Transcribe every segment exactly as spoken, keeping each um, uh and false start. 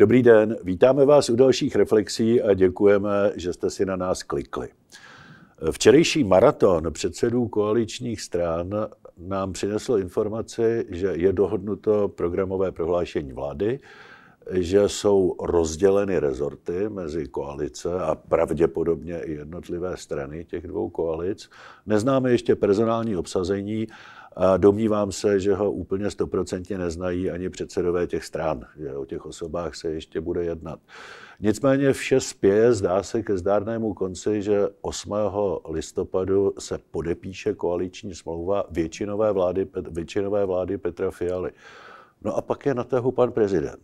Dobrý den, vítáme vás u dalších reflexí a děkujeme, že jste si na nás klikli. Včerejší maraton předsedů koaličních stran nám přinesl informaci, že je dohodnuto programové prohlášení vlády, že jsou rozděleny rezorty mezi koalice a pravděpodobně i jednotlivé strany těch dvou koalic. Neznáme ještě personální obsazení a domnívám se, že ho úplně stoprocentně neznají ani předsedové těch stran, že o těch osobách se ještě bude jednat. Nicméně vše spěje, zdá se ke zdárnému konci, že osmého listopadu se podepíše koaliční smlouva většinové vlády, většinové vlády Petra Fialy. No a pak je na tahu pan prezident.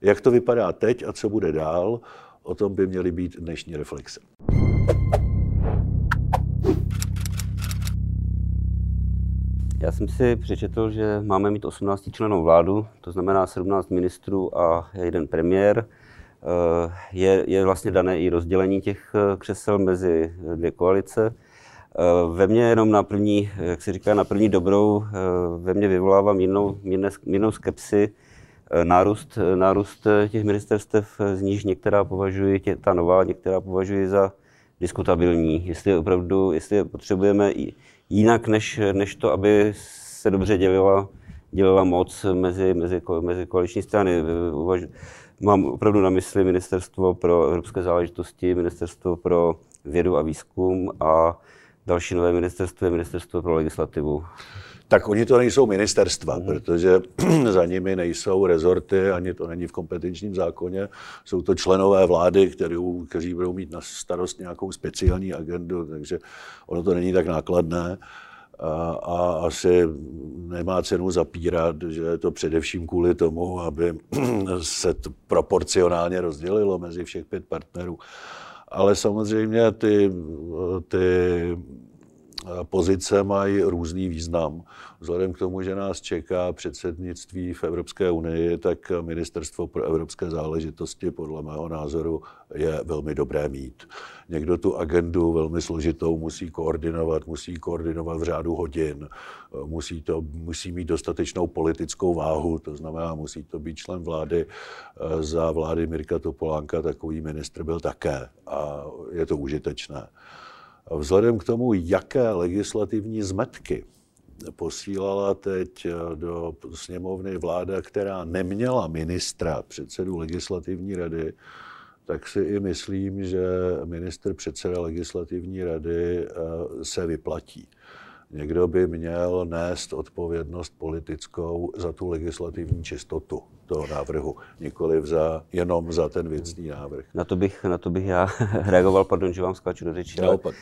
Jak to vypadá teď a co bude dál, o tom by měly být dnešní reflexe. Já jsem si přečetl, že máme mít osmnáct členů vládu, to znamená sedmnáct ministrů a jeden premiér. Je, je vlastně dané i rozdělení těch křesel mezi dvě koalice. Ve mně jenom na první, jak se říká, na první dobrou, ve mně vyvolává mírnou, mírnou skepsi nárůst, nárůst těch ministerstev, z níž některá považuji, tě, ta nová, některá považuji za diskutabilní, jestli opravdu, jestli potřebujeme i jinak, než, než to, aby se dobře dělila, dělila moc mezi, mezi, mezi koaliční strany. Uvažu, mám opravdu na mysli Ministerstvo pro evropské záležitosti, Ministerstvo pro vědu a výzkum a další nové ministerstvo je Ministerstvo pro legislativu. Tak oni to nejsou ministerstva, hmm. protože za nimi nejsou rezorty, ani to není v kompetenčním zákoně. Jsou to členové vlády, kterou, kteří budou mít na starost nějakou speciální agendu, takže ono to není tak nákladné. A, a asi nemá cenu zapírat, že je to především kvůli tomu, aby se to proporcionálně rozdělilo mezi všech pět partnerů. Ale samozřejmě ty, ty pozice mají různý význam. Vzhledem k tomu, že nás čeká předsednictví v Evropské unii, tak Ministerstvo pro evropské záležitosti podle mého názoru je velmi dobré mít. Někdo tu agendu velmi složitou musí koordinovat, musí koordinovat v řádu hodin, musí, to, musí mít dostatečnou politickou váhu, to znamená, musí to být člen vlády. Za vlády Mirka Topolánka takový ministr byl také a je to užitečné. Vzhledem k tomu, jaké legislativní zmetky posílala teď do sněmovny vláda, která neměla ministra, předsedu legislativní rady, tak si i myslím, že ministr předseda legislativní rady se vyplatí. Někdo by měl nést odpovědnost politickou za tu legislativní čistotu toho návrhu, nikoliv za, jenom za ten věcný návrh. Na to bych, na to bych já reagoval, pardon, že vám skáču do řeči, naopak.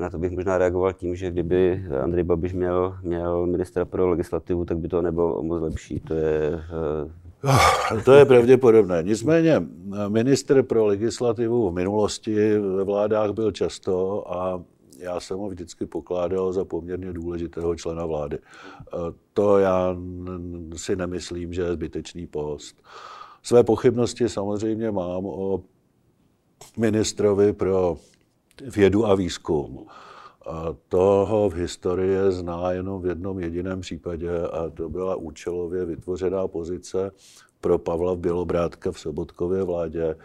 Na to bych možná reagoval tím, že kdyby Andrej Babiš měl, měl ministra pro legislativu, tak by to nebylo moc lepší. To je... To je pravděpodobné. Nicméně ministr pro legislativu v minulosti ve vládách byl často a já jsem ho vždycky pokládal za poměrně důležitého člena vlády. To já si nemyslím, že je zbytečný post. Své pochybnosti samozřejmě mám o ministrovi pro vědu a výzkum. Toho v historii zná jenom v jednom jediném případě a to byla účelově vytvořená pozice pro Pavla Bělobrátka v Sobotkově vládě,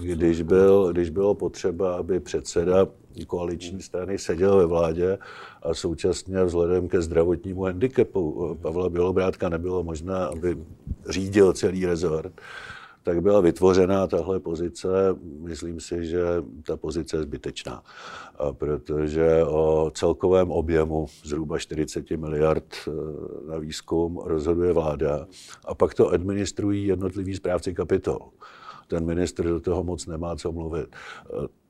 když, byl, když bylo potřeba, aby předseda koaliční strany seděl ve vládě a současně vzhledem ke zdravotnímu handicapu Pavla Bělobrátka nebylo možné, aby řídil celý rezort, tak byla vytvořena tahle pozice. Myslím si, že ta pozice je zbytečná, protože o celkovém objemu zhruba čtyřicet miliard na výzkum rozhoduje vláda a pak to administrují jednotliví správci kapitol. Ten ministr do toho moc nemá co mluvit.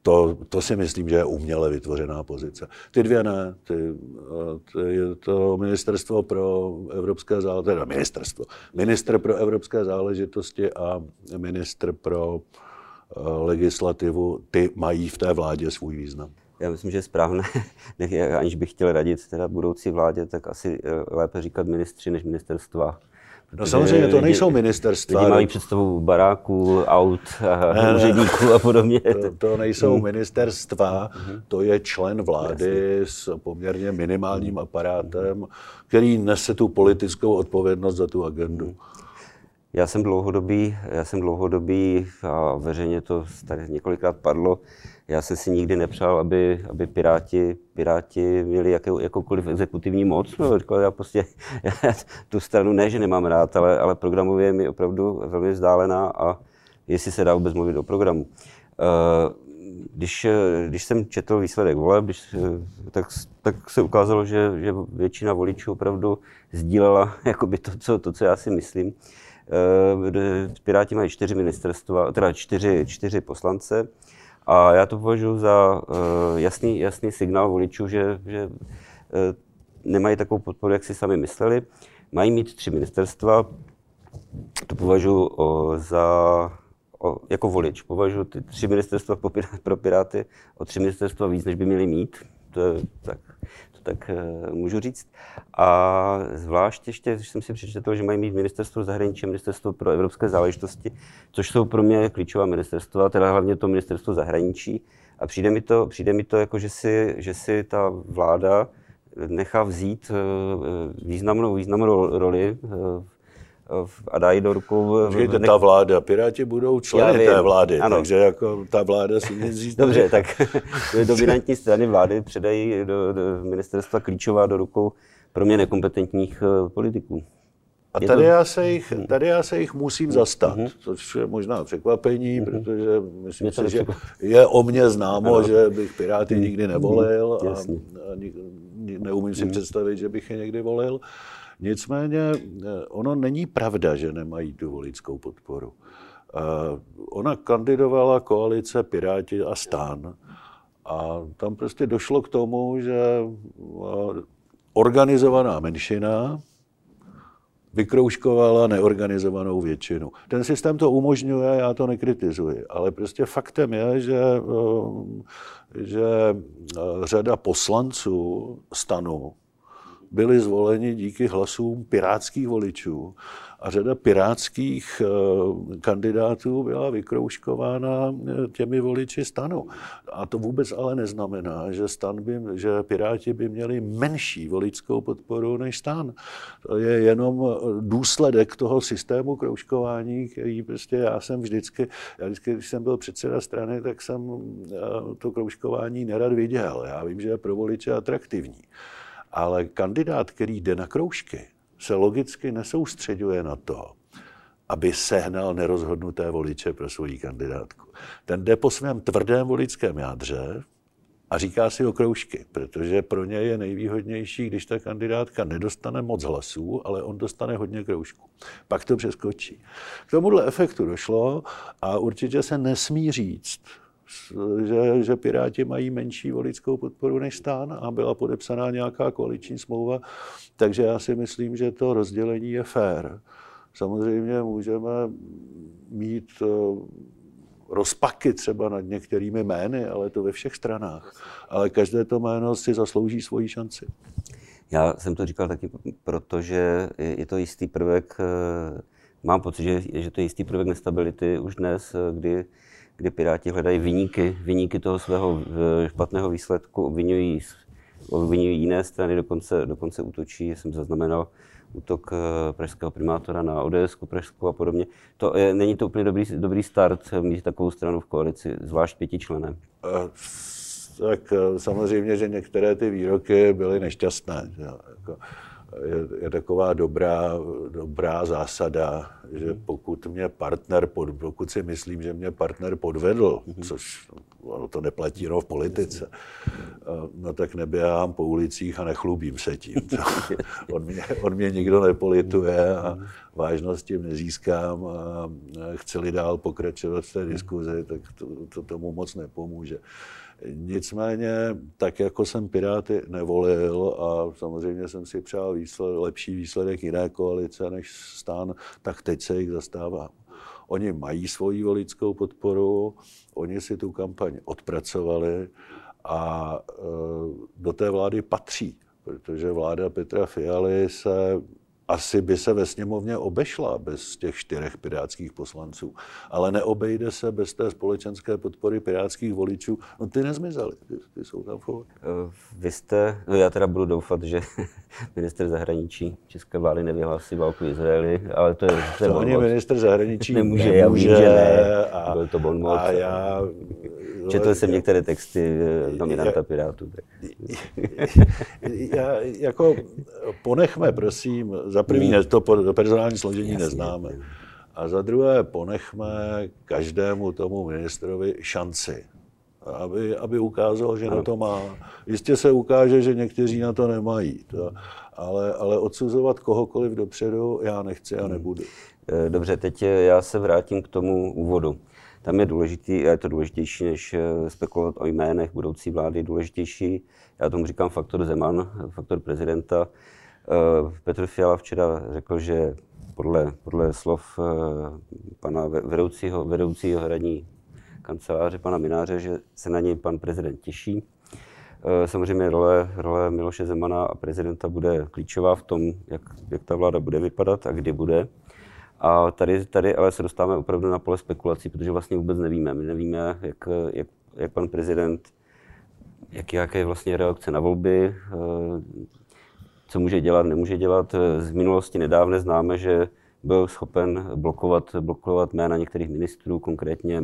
To, to si myslím, že je uměle vytvořená pozice. Ty dvě ne. Ty, ty, to ministerstvo pro evropské záležitosti, teda ministerstvo, ministr pro evropské záležitosti a ministr pro legislativu, ty mají v té vládě svůj význam. Já myslím, že je správné, aniž bych chtěl radit teda budoucí vládě, tak asi lépe říkat ministři než ministerstva. No samozřejmě to nejsou ministerstva. Lidi mají představu baráků, aut, úředníků a podobně. To, to nejsou ministerstva, to je člen vlády Jasně. s poměrně minimálním aparátem, který nese tu politickou odpovědnost za tu agendu. Já jsem dlouhodobý, já jsem dlouhodobý a veřejně to tady několikrát padlo. Já jsem si nikdy nepřál, aby, aby Piráti, Piráti měli jakou, jakoukoliv exekutivní moc. No, já prostě já tu stranu ne, že nemám rád, ale, ale programově je mi opravdu velmi vzdálená a jestli se dá vůbec mluvit o programu. Když, když jsem četl výsledek voleb, tak, tak se ukázalo, že, že většina voličů opravdu sdílela jakoby to, co, to, co já si myslím. Piráti mají čtyři ministerstva, teda čtyři, čtyři poslance a já to považuji za jasný, jasný signál voličů, že, že nemají takovou podporu, jak si sami mysleli. Mají mít tři ministerstva, to považuji za, o, jako volič, považuji ty tři ministerstva pro Piráty o tři ministerstva víc, než by měli mít. To je tak. tak můžu říct. A zvlášť ještě, když jsem si přečetl, že mají mít ministerstvo zahraničí, ministerstvo pro evropské záležitosti, což jsou pro mě klíčová ministerstva, teda hlavně to ministerstvo zahraničí. A přijde mi to, přijde mi to jako, že si, že si ta vláda nechá vzít významnou, významnou roli a dá jí do rukou... Počkejte, ta vláda, Piráti budou členy té vlády, ano. Takže jako ta vláda si nic říct. Dobře, tak dominantní strany vlády předají do, do ministerstva klíčová do rukou pro mě nekompetentních politiků. A tady, to... já se jich, tady já se jich musím zastat, mm-hmm. což je možná překvapení, mm-hmm. protože myslím si, že je o mně známo, ano. že bych Piráty mm-hmm. nikdy nevolil mm-hmm. a, a ni, neumím si mm-hmm. představit, že bych je někdy volil. Nicméně ono není pravda, že nemají tu voličskou podporu. Ona kandidovala koalice Piráti a STAN a tam prostě došlo k tomu, že organizovaná menšina vykroužkovala neorganizovanou většinu. Ten systém to umožňuje, já to nekritizuji, ale prostě faktem je, že, že řada poslanců STANu byli zvoleni díky hlasům pirátských voličů a řada pirátských kandidátů byla vykroužkována těmi voliči STANu. A to vůbec ale neznamená, že, stan by, že Piráti by měli menší voličskou podporu než STAN. To je jenom důsledek toho systému kroužkování, který prostě já jsem vždycky, já vždycky, když jsem byl předseda strany, tak jsem to kroužkování nerad viděl. Já vím, že je pro voliče atraktivní. Ale kandidát, který jde na kroužky, se logicky nesoustřeďuje na to, aby sehnal nerozhodnuté voliče pro svoji kandidátku. Ten jde po svém tvrdém voličském jádře a říká si o kroužky, protože pro ně je nejvýhodnější, když ta kandidátka nedostane moc hlasů, ale on dostane hodně kroužků. Pak to přeskočí. K tomuhle efektu došlo a určitě se nesmí říct, Že, že Piráti mají menší voličskou podporu než STAN a byla podepsaná nějaká koaliční smlouva, takže já si myslím, že to rozdělení je fér. Samozřejmě můžeme mít rozpaky třeba nad některými jmény, ale to ve všech stranách. Ale každé to jméno si zaslouží svoji šanci. Já jsem to říkal taky, protože je to jistý prvek, mám pocit, že, že to je jistý prvek nestability už dnes, kdy kdy Piráti hledají viníky, viníky toho svého špatného výsledku, obvinují, obvinují jiné strany, dokonce, dokonce útočí, jsem zaznamenal útok pražského primátora na ODSku pražskou a podobně. To je, není to úplně dobrý, dobrý start mít takovou stranu v koalici, zvlášť pěti členem. Tak samozřejmě, že některé ty výroky byly nešťastné. Je, je taková dobrá, dobrá zásada, že pokud mě partner pod, pokud si myslím, že mě partner podvedl, což ono to neplatí jenom v politice, no tak neběhám po ulicích a nechlubím se tím. On mě, on mě nikdo nepolituje a vážnost tím nezískám a chci-li dál pokračovat v té diskuzi, tak to, to tomu moc nepomůže. Nicméně, tak jako jsem Piráty nevolil a samozřejmě jsem si přál výsled, lepší výsledek jiné koalice než STAN, tak teď se jich zastávám. Oni mají svoji voličskou podporu, oni si tu kampaň odpracovali a e, do té vlády patří, protože vláda Petra Fialy se asi by se ve sněmovně obešla bez těch čtyřech pirátských poslanců, ale neobejde se bez té společenské podpory pirátských voličů. No ty nezmizeli, ty, ty jsou tam furt. Vy jste, no já teda budu doufat, že minister zahraničí české vlády nevyhlásí válku Izraeli, ale to je... To ani minister zahraničí nemůže, nemůže, já vím, že ne. A, byl to bon mot, a já... Četl jsem některé texty nominanta Pirátů. Já, jako ponechme, prosím, za první to personální složení jasně, neznáme. A za druhé ponechme každému tomu ministrovi šanci, aby, aby ukázal, že ano. na to má. Jistě se ukáže, že někteří na to nemají. To, ale, ale odsuzovat kohokoliv dopředu já nechci a nebudu. Dobře, teď já se vrátím k tomu úvodu. Tam je důležitý, a je to důležitější, než spekulovat o jménech budoucí vlády, důležitější, já tomu říkám faktor Zeman, faktor prezidenta. Petr Fiala včera řekl, že podle, podle slov pana vedoucího, vedoucího hradní kanceláře, pana Mináře, že se na něj pan prezident těší. Samozřejmě role, role Miloše Zemana a prezidenta bude klíčová v tom, jak, jak ta vláda bude vypadat a kdy bude. A tady, tady ale se dostáváme opravdu na pole spekulací, protože vlastně vůbec nevíme. My nevíme, jak, jak, jak pan prezident, jak, jaké je vlastně reakce na volby, co může dělat, nemůže dělat. Z minulosti nedávné známe, že byl schopen blokovat, blokovat jména některých ministrů, konkrétně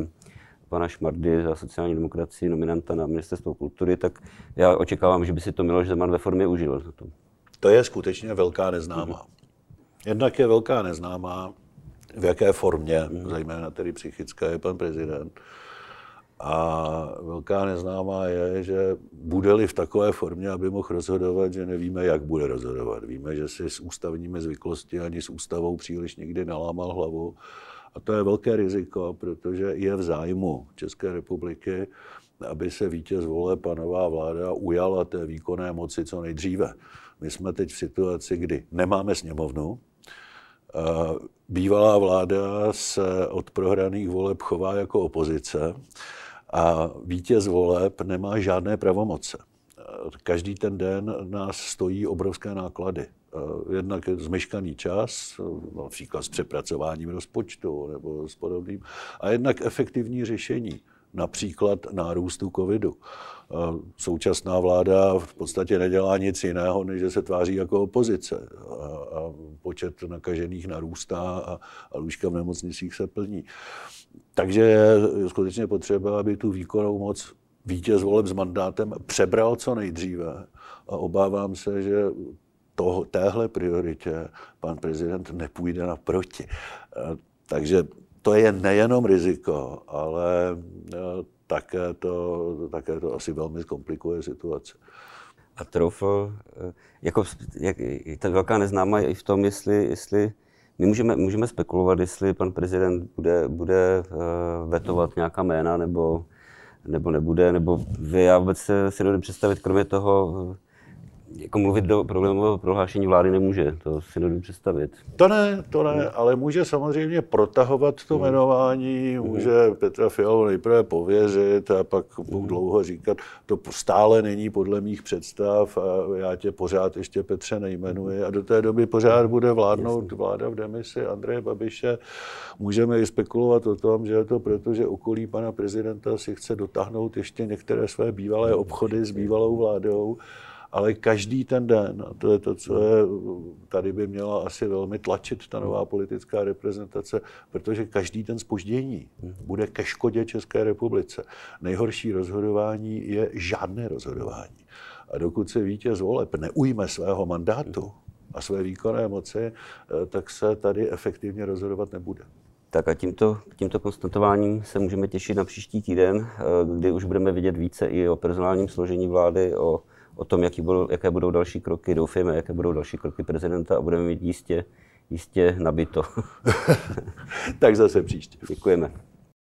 pana Šmardy za sociální demokracii, nominanta na ministerstvo kultury, tak já očekávám, že by si to Miloš Zeman ve formě užil. Za to. To je skutečně velká neznámá. Jednak je velká neznámá, v jaké formě, zejména tedy psychická, je pan prezident. A velká neznámá je, že bude-li v takové formě, aby mohl rozhodovat, že nevíme, jak bude rozhodovat. Víme, že si s ústavními zvyklosti ani s ústavou příliš nikdy nalámal hlavu. A to je velké riziko, protože je v zájmu České republiky, aby se vítěz voleb a nová vláda ujala té výkonné moci co nejdříve. My jsme teď v situaci, kdy nemáme sněmovnu. Bývalá vláda se od prohraných voleb chová jako opozice a vítěz voleb nemá žádné pravomoce. Každý ten den nás stojí obrovské náklady. Jednak zmeškaný čas, například s přepracováním rozpočtu nebo s podobným, a jednak efektivní řešení. Například nárůstu covidu. Současná vláda v podstatě nedělá nic jiného, než že se tváří jako opozice. A, a počet nakažených narůstá a, a lůžka v nemocnicích se plní. Takže je skutečně potřeba, aby tu výkonnou moc vítěz voleb s mandátem přebral co nejdříve. A obávám se, že toho, téhle prioritě pan prezident nepůjde naproti. A, takže to je nejenom riziko, ale také to, také to asi velmi zkomplikuje situaci. A troufl, jako, jak, ta velká neznámá je i v tom, jestli, jestli my můžeme, můžeme spekulovat, jestli pan prezident bude, bude vetovat nějaká jména, nebo, nebo nebude, nebo já vůbec si nebudu představit, kromě toho, jako mluvit do problémového prohlášení vlády nemůže, to si nedovedu představit. To ne, to ne, ale může samozřejmě protahovat to jmenování, může Petra Fialu nejprve pověřit a pak dlouho říkat, to stále není podle mých představ, a já tě pořád ještě, Petře, nejmenuji. A do té doby pořád bude vládnout vláda v demisi Andreje Babiše. Můžeme i spekulovat o tom, že je to proto, že okolí pana prezidenta si chce dotáhnout ještě některé své bývalé obchody s bývalou vládou. Ale každý ten den, a to je to, co je, tady by měla asi velmi tlačit ta nová politická reprezentace, protože každý ten zpoždění bude ke škodě České republice. Nejhorší rozhodování je žádné rozhodování. A dokud se vítěz voleb neujme svého mandátu a své výkonné moci, tak se tady efektivně rozhodovat nebude. Tak a tímto, tímto konstatováním se můžeme těšit na příští týden, kdy už budeme vidět více i o personálním složení vlády, o o tom, jaký budou, jaké budou další kroky, doufejme, jaké budou další kroky prezidenta a budeme mít jistě, jistě nabito. Tak zase příště. Děkujeme.